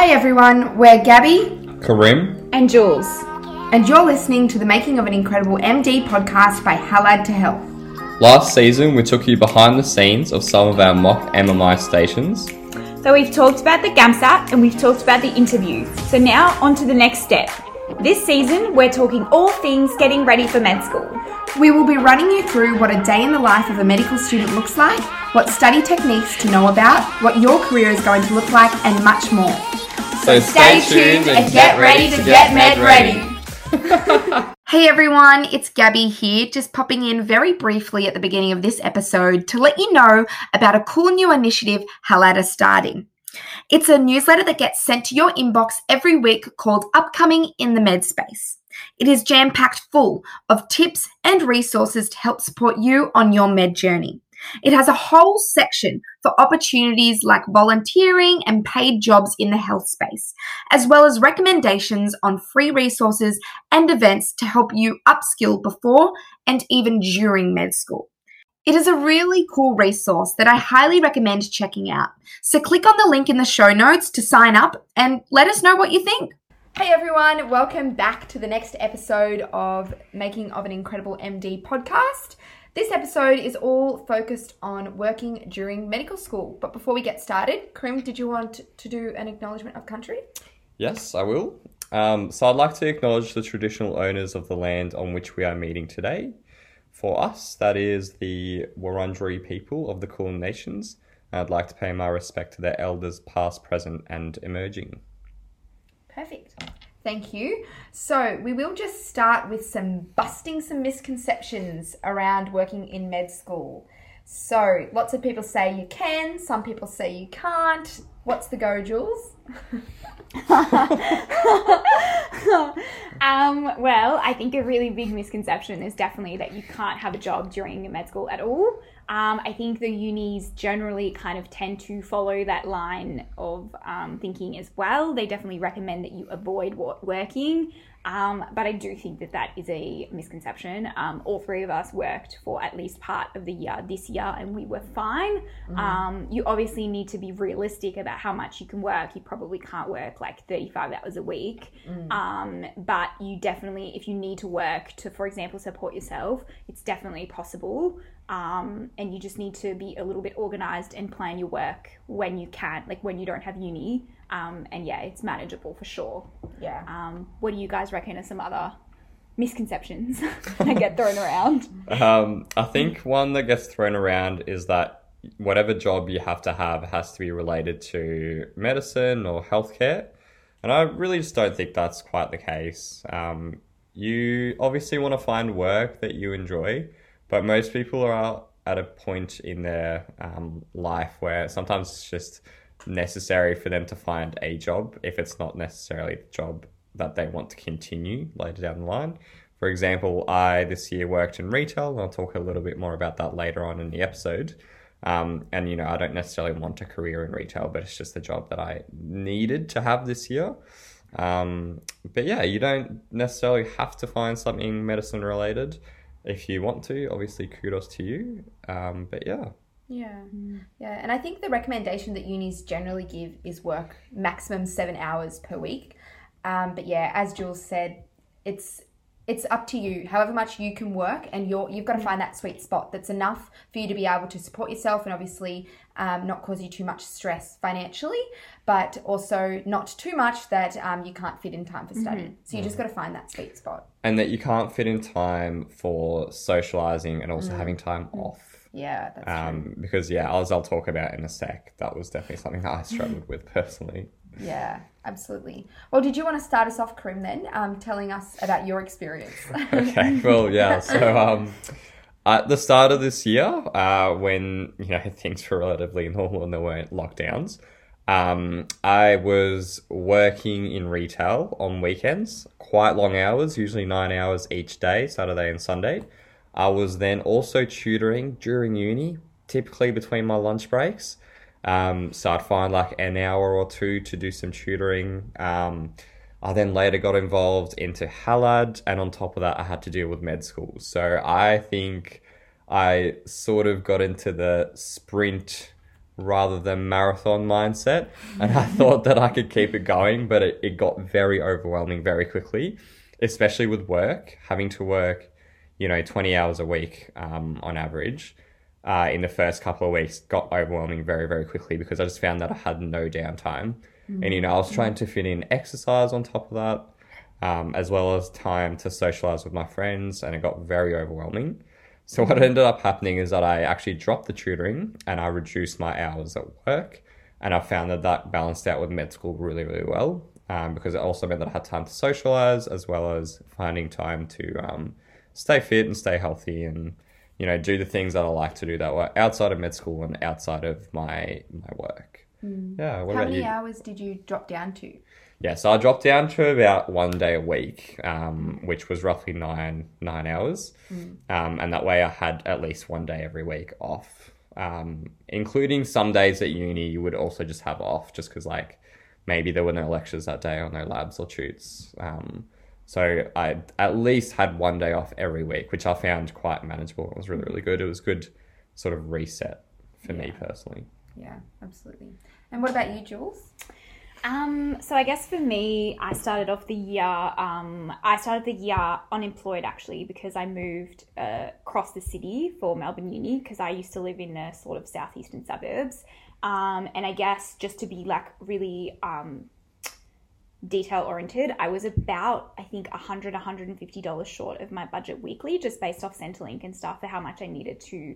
Hey everyone, we're Gabby, Karim, and Jules, and you're listening to the Making of an Incredible MD podcast by Halad2Health. Last season, we took you behind the scenes of some of our mock MMI stations. So we've talked about the GAMSAT and we've talked about the interviews. So now on to the next step. This season, we're talking all things getting ready for med school. We will be running you through what a day in the life of a medical student looks like, what study techniques to know about, what your career is going to look like, and much more. So stay tuned and get ready to get med ready. Hey everyone, it's Gabby here, just popping in very briefly at the beginning of this episode to let you know about a cool new initiative Halad are starting. It's a newsletter that gets sent to your inbox every week called Upcoming in the Med Space. It is jam-packed full of tips and resources to help support you on your med journey. It has a whole section for opportunities like volunteering and paid jobs in the health space, as well as recommendations on free resources and events to help you upskill before and even during med school. It is a really cool resource that I highly recommend checking out. So click on the link in the show notes to sign up and let us know what you think. Hey everyone, welcome back to the next episode of Making of an Incredible MD podcast. This episode is all focused on working during medical school. But before we get started, Karim, did you want to do an acknowledgement of country? Yes, I will. So I'd like to acknowledge the traditional owners of the land on which we are meeting today. For us, that is the Wurundjeri people of the Kulin Nations. I'd like to pay my respect to their elders, past, present, and emerging. Perfect. Thank you. So we will just start with busting some misconceptions around working in med school. So lots of people say you can, some people say you can't. What's the go, Jules? Well, I think a really big misconception is definitely that you can't have a job during med school at all. I think the unis generally kind of tend to follow that line of thinking as well. They definitely recommend that you avoid working. But I do think that that is a misconception. All three of us worked for at least part of the year this year and we were fine. Mm. You obviously need to be realistic about how much you can work. You probably can't work like 35 hours a week. Mm. But you definitely, if you need to work to, for example, support yourself, it's definitely possible. And you just need to be a little bit organized and plan your work when you can, like when you don't have uni. And yeah, it's manageable for sure. Yeah. What do you guys reckon are some other misconceptions that get thrown around? I think one that gets thrown around is that whatever job you have to have has to be related to medicine or healthcare. And I really just don't think that's quite the case. You obviously want to find work that you enjoy, but most people are at a point in their life where sometimes it's just necessary for them to find a job if it's not necessarily the job that they want to continue later down the line. For example, I this year worked in retail, and I'll talk a little bit more about that later on in the episode. And, you know, I don't necessarily want a career in retail, but it's just the job that I needed to have this year. But yeah, you don't necessarily have to find something medicine related. If you want to, obviously kudos to you. But yeah. Yeah. Yeah. And I think the recommendation that unis generally give is work maximum 7 hours per week. But yeah, as Jules said, it's up to you, however much you can work, and you've got to find that sweet spot that's enough for you to be able to support yourself and obviously not cause you too much stress financially, but also not too much that you can't fit in time for study. Mm-hmm. So you just got to find that sweet spot. And that you can't fit in time for socialising and also having time off. Yeah, that's true. Because, yeah, as I'll talk about in a sec, that was definitely something that I struggled with personally. Yeah, absolutely. Well, did you want to start us off, Karim, then, telling us about your experience? Okay, well, yeah. So at the start of this year, when, you know, things were relatively normal and there weren't lockdowns, I was working in retail on weekends, quite long hours, usually 9 hours each day, Saturday and Sunday. I was then also tutoring during uni, typically between my lunch breaks. So I'd find like an hour or two to do some tutoring. I then later got involved into Halad, and on top of that, I had to deal with med school. So I think I sort of got into the sprint rather than marathon mindset. And I thought that I could keep it going, but it got very overwhelming very quickly, especially with work, having to work, 20 hours a week on average in the first couple of weeks got overwhelming very, very quickly because I just found that I had no downtime. Mm-hmm. And, I was trying to fit in exercise on top of that, as well as time to socialize with my friends, and it got very overwhelming. So what ended up happening is that I actually dropped the tutoring and I reduced my hours at work, and I found that that balanced out with med school really, really well, because it also meant that I had time to socialize as well as finding time to stay fit and stay healthy and, do the things that I like to do that were outside of med school and outside of my work. Mm. Yeah. What about you? How many hours did you drop down to? Yeah, so I dropped down to about 1 day a week, which was roughly nine hours. Mm. And that way I had at least 1 day every week off, including some days at uni you would also just have off just because, maybe there were no lectures that day or no labs or tutes. So I at least had 1 day off every week, which I found quite manageable. It was really, really good. It was good sort of reset for me personally. Yeah, absolutely. And what about you, Jules? So I guess for me, I started off the year, unemployed actually, because I moved across the city for Melbourne Uni, because I used to live in the sort of southeastern suburbs. And I guess just to be really detail oriented, I was about, I think, $100, $150 short of my budget weekly, just based off Centrelink and stuff for how much I needed to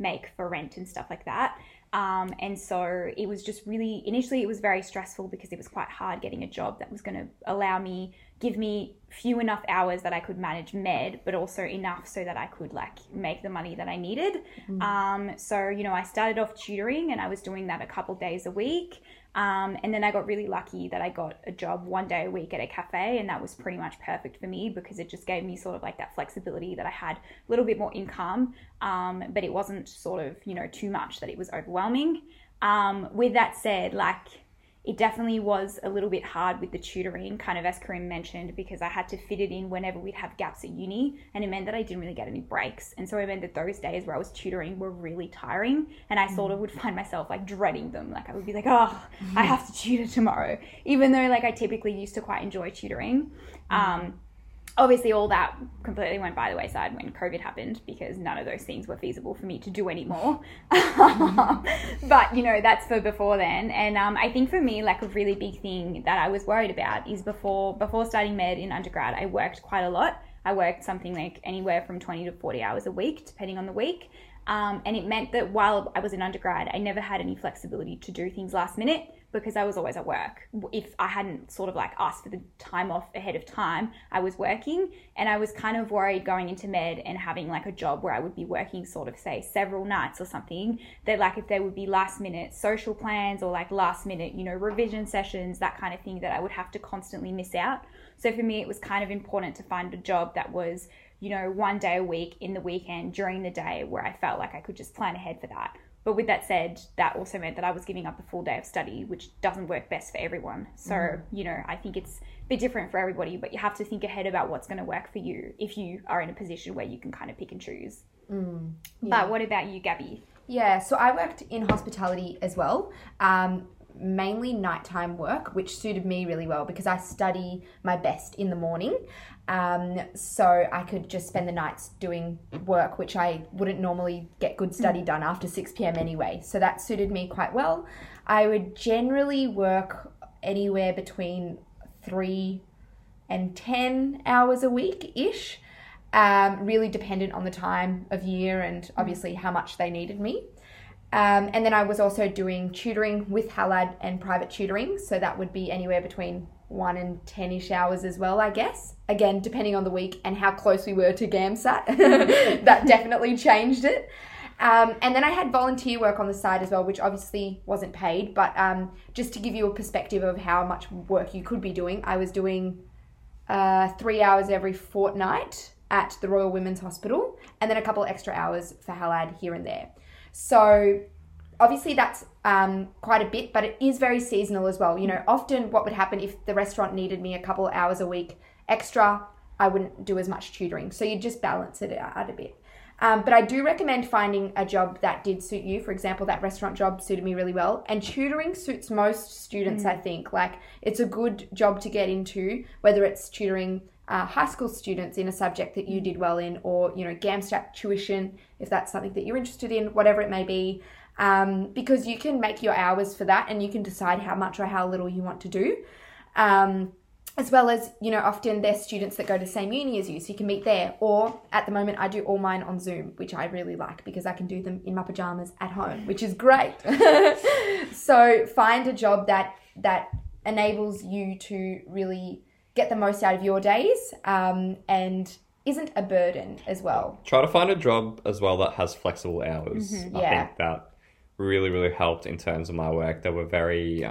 make for rent and stuff like that. And so it was just really, initially it was very stressful because it was quite hard getting a job that was going to give me few enough hours that I could manage med, but also enough so that I could make the money that I needed. Mm. So, I started off tutoring and I was doing that a couple days a week. And then I got really lucky that I got a job 1 day a week at a cafe, and that was pretty much perfect for me because it just gave me sort of that flexibility that I had a little bit more income. But it wasn't sort of, too much that it was overwhelming. With that said, it definitely was a little bit hard with the tutoring, kind of as Karim mentioned, because I had to fit it in whenever we'd have gaps at uni, and it meant that I didn't really get any breaks. And so it meant that those days where I was tutoring were really tiring, and I sort of would find myself dreading them. I would be I have to tutor tomorrow, even though I typically used to quite enjoy tutoring. Obviously all that completely went by the wayside when COVID happened, because none of those things were feasible for me to do anymore. But, that's for before then. And I think for me, a really big thing that I was worried about is before starting med in undergrad, I worked quite a lot. I worked something anywhere from 20 to 40 hours a week, depending on the week. And it meant that while I was an undergrad, I never had any flexibility to do things last minute, because I was always at work. If I hadn't sort of asked for the time off ahead of time, I was working, and I was kind of worried going into med and having a job where I would be working sort of say several nights or something, that if there would be last minute social plans or last minute, revision sessions, that kind of thing, that I would have to constantly miss out. So for me, it was kind of important to find a job that was, 1 day a week in the weekend during the day where I felt I could just plan ahead for that. But with that said, that also meant that I was giving up a full day of study, which doesn't work best for everyone. So, I think it's a bit different for everybody, but you have to think ahead about what's going to work for you if you are in a position where you can kind of pick and choose. Mm, yeah. But what about you, Gabby? Yeah, so I worked in hospitality as well, mainly nighttime work, which suited me really well because I study my best in the morning. So I could just spend the nights doing work, which I wouldn't normally get good study done after 6 p.m. anyway. So that suited me quite well. I would generally work anywhere between 3 and 10 hours a week-ish, really dependent on the time of year and obviously how much they needed me. And then I was also doing tutoring with Halad and private tutoring. So that would be anywhere between 1 and 10-ish hours as well, I guess. Again, depending on the week and how close we were to GAMSAT. That definitely changed it. And then I had volunteer work on the side as well, which obviously wasn't paid. But just to give you a perspective of how much work you could be doing, I was doing 3 hours every fortnight at the Royal Women's Hospital, and then a couple extra hours for Halad here and there. So obviously that's quite a bit, but it is very seasonal as well. Often what would happen if the restaurant needed me a couple hours a week extra, I wouldn't do as much tutoring. So you just balance it out a bit. But I do recommend finding a job that did suit you. For example, that restaurant job suited me really well. And tutoring suits most students, I think. Like, it's a good job to get into, whether it's tutoring high school students in a subject that you did well in, or, you know, GAMSAT tuition, if that's something that you're interested in, whatever it may be. Because you can make your hours for that and you can decide how much or how little you want to do. As well as, you know, often there's students that go to the same uni as you, so you can meet there. Or at the moment, I do all mine on Zoom, which I really like because I can do them in my pajamas at home, which is great. So find a job that enables you to really get the most out of your days and isn't a burden as well. Try to find a job as well that has flexible hours. Mm-hmm, yeah. I think that really, really helped in terms of my work. They were very...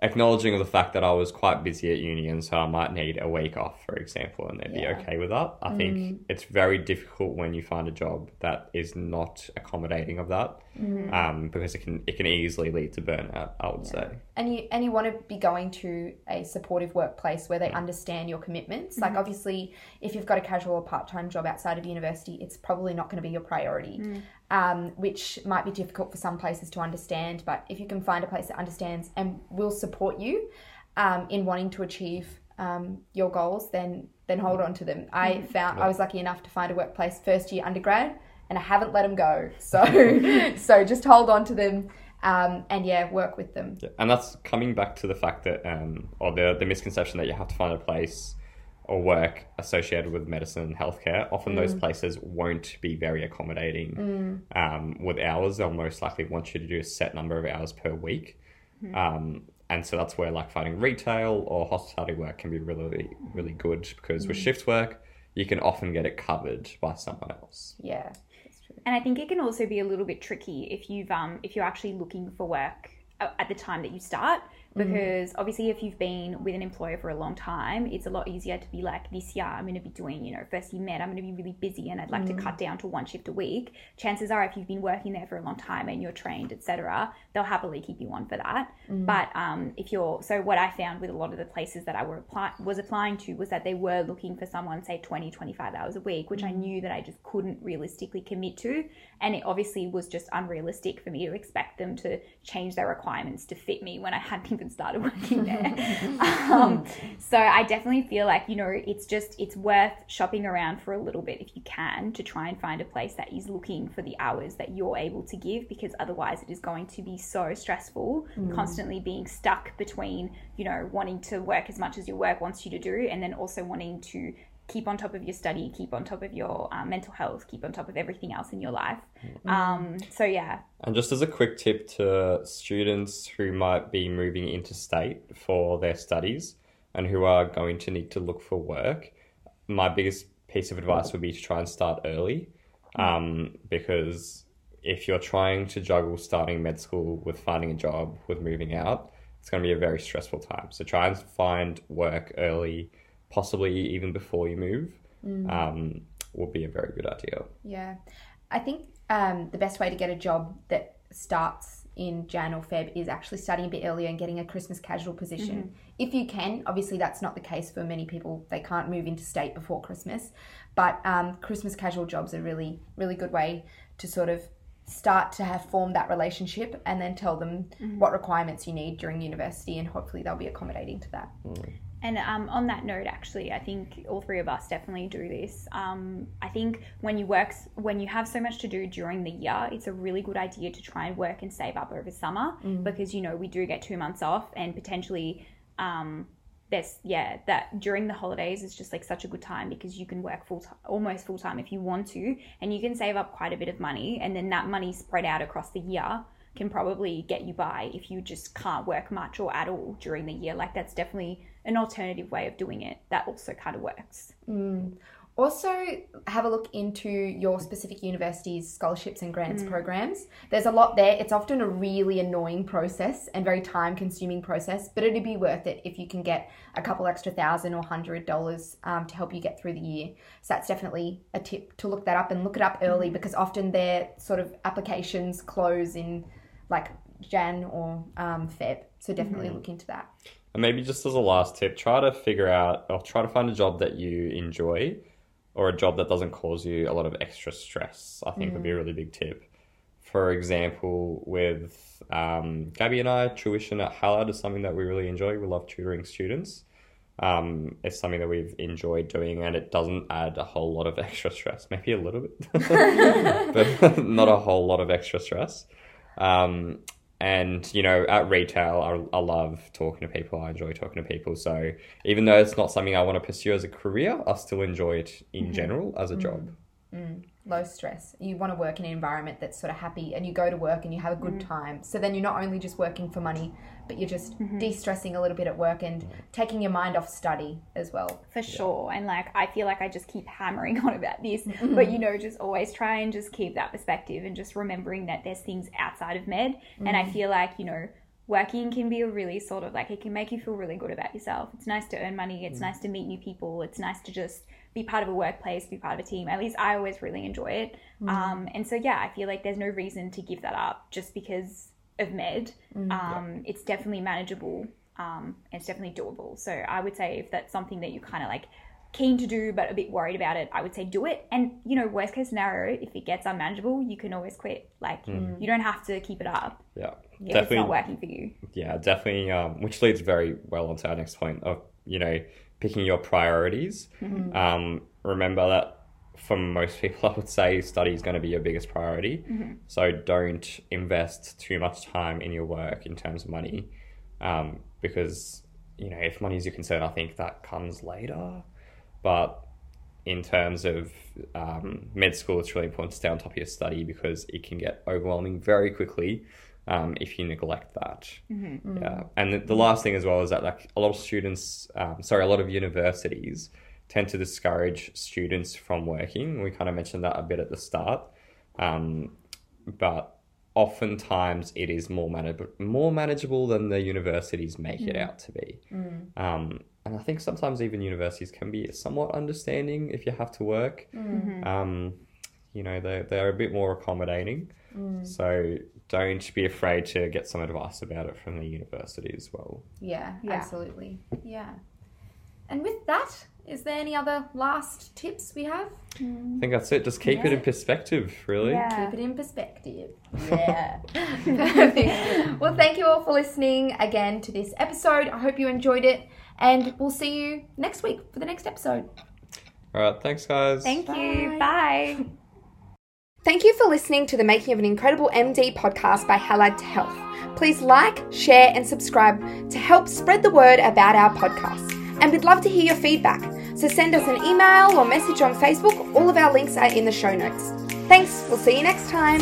acknowledging of the fact that I was quite busy at uni, and so I might need a week off, for example, and they'd be okay with that. I think it's very difficult when you find a job that is not accommodating of that, because it can easily lead to burnout, I would say. And you want to be going to a supportive workplace where they understand your commitments. Like, obviously, if you've got a casual or part-time job outside of university, it's probably not going to be your priority, which might be difficult for some places to understand. But if you can find a place that understands and will support you in wanting to achieve your goals, then hold on to them. I was lucky enough to find a workplace first year undergrad, and I haven't let them go. So just hold on to them and work with them. Yeah. And that's coming back to the fact that or the misconception that you have to find a place or work associated with medicine and healthcare. Often those places won't be very accommodating with hours. They'll most likely want you to do a set number of hours per week. And so that's where, like, finding retail or hospitality work can be really, really good, because with shift work, you can often get it covered by someone else. Yeah, that's true. And I think it can also be a little bit tricky if you're actually looking for work at the time that you start, because obviously if you've been with an employer for a long time, it's a lot easier to be like, this year I'm going to be doing, you know, first year med, I'm going to be really busy and I'd like to cut down to one shift a week. Chances are if you've been working there for a long time and you're trained, etc., they'll happily keep you on for that. But so what I found with a lot of the places that I was applying to was that they were looking for someone, say 20-25 hours a week, which I knew that I just couldn't realistically commit to, and it obviously was just unrealistic for me to expect them to change their requirements to fit me when I hadn't even started working there. So I definitely feel like, you know, it's worth shopping around for a little bit if you can, to try and find a place that is looking for the hours that you're able to give, because otherwise it is going to be so stressful, constantly being stuck between, you know, wanting to work as much as your work wants you to do, and then also wanting to keep on top of your study, keep on top of your mental health, keep on top of everything else in your life. And just as a quick tip to students who might be moving interstate for their studies and who are going to need to look for work, my biggest piece of advice would be to try and start early, because if you're trying to juggle starting med school with finding a job, with moving out, it's going to be a very stressful time. So try and find work early, possibly even before you move, would be a very good idea. Yeah. I think the best way to get a job that starts in Jan or Feb is actually starting a bit earlier and getting a Christmas casual position. If you can. Obviously, that's not the case for many people. They can't move into state before Christmas. But Christmas casual jobs are really, really good way to sort of start to have formed that relationship, and then tell them what requirements you need during university, and hopefully they'll be accommodating to that. And on that note, actually, I think all three of us definitely do this. I think when you have so much to do during the year, it's a really good idea to try and work and save up over summer, because, you know, we do get 2 months off, and potentially that during the holidays is just like such a good time, because you can work almost full time if you want to, and you can save up quite a bit of money, and then that money spread out across the year can probably get you by if you just can't work much or at all during the year. Like, that's definitely an alternative way of doing it that also kind of works. Also, have a look into your specific university's scholarships and grants programs. There's a lot there. It's often a really annoying process and very time-consuming process, but it'd be worth it if you can get a couple extra $1,000 or $100 to help you get through the year. So that's definitely a tip, to look that up and look it up early, because often their sort of applications close in like Jan or Feb. So definitely look into that. And maybe just as a last tip, try to find a job that you enjoy, or a job that doesn't cause you a lot of extra stress, I think would be a really big tip. For example, with Gabby and I, tuition at Halad is something that we really enjoy. We love tutoring students. It's something that we've enjoyed doing, and it doesn't add a whole lot of extra stress, maybe a little bit, but not a whole lot of extra stress. And, you know, at retail, I love talking to people. I enjoy talking to people. So even though it's not something I want to pursue as a career, I still enjoy it in general as a job. Low stress. You want to work in an environment that's sort of happy, and you go to work and you have a good time. So then you're not only just working for money, but you're just de-stressing a little bit at work and taking your mind off study as well. For sure. And like, I feel like I just keep hammering on about this, but you know, just always try and just keep that perspective and just remembering that there's things outside of med. And I feel like, you know, working can be a really sort of like, it can make you feel really good about yourself. It's nice to earn money. It's nice to meet new people. It's nice to just be part of a workplace, be part of a team. At least I always really enjoy it. And so, yeah, I feel like there's no reason to give that up just because of med. It's definitely manageable. It's definitely doable. So I would say if that's something that you're kind of like keen to do but a bit worried about it, I would say do it. And, you know, worst case scenario, if it gets unmanageable, you can always quit. Like you don't have to keep it up. Yeah. If definitely, it's not working for you. Yeah, definitely. Which leads very well onto our next point of, you know, picking your priorities. Remember that for most people, I would say study is going to be your biggest priority. So don't invest too much time in your work in terms of money, because, you know, if money is your concern, I think that comes later. But in terms of med school, it's really important to stay on top of your study because it can get overwhelming very quickly if you neglect that. Yeah. And the last thing as well is that like a lot of students, a lot of universities tend to discourage students from working. We kind of mentioned that a bit at the start, but oftentimes it is more manageable than the universities make it out to be. And I think sometimes even universities can be somewhat understanding if you have to work. You know, they're a bit more accommodating. So don't be afraid to get some advice about it from the university as well. Yeah, absolutely. Yeah. And with that, is there any other last tips we have? I think that's it. Just keep it in perspective, really. Yeah. Keep it in perspective. Yeah. Perfect. Well, thank you all for listening again to this episode. I hope you enjoyed it. And we'll see you next week for the next episode. All right. Thanks, guys. Thank you. Bye. Thank you for listening to the Making of an Incredible MD podcast by Halad2Health. Please like, share and subscribe to help spread the word about our podcast. And we'd love to hear your feedback. So send us an email or message on Facebook. All of our links are in the show notes. Thanks. We'll see you next time.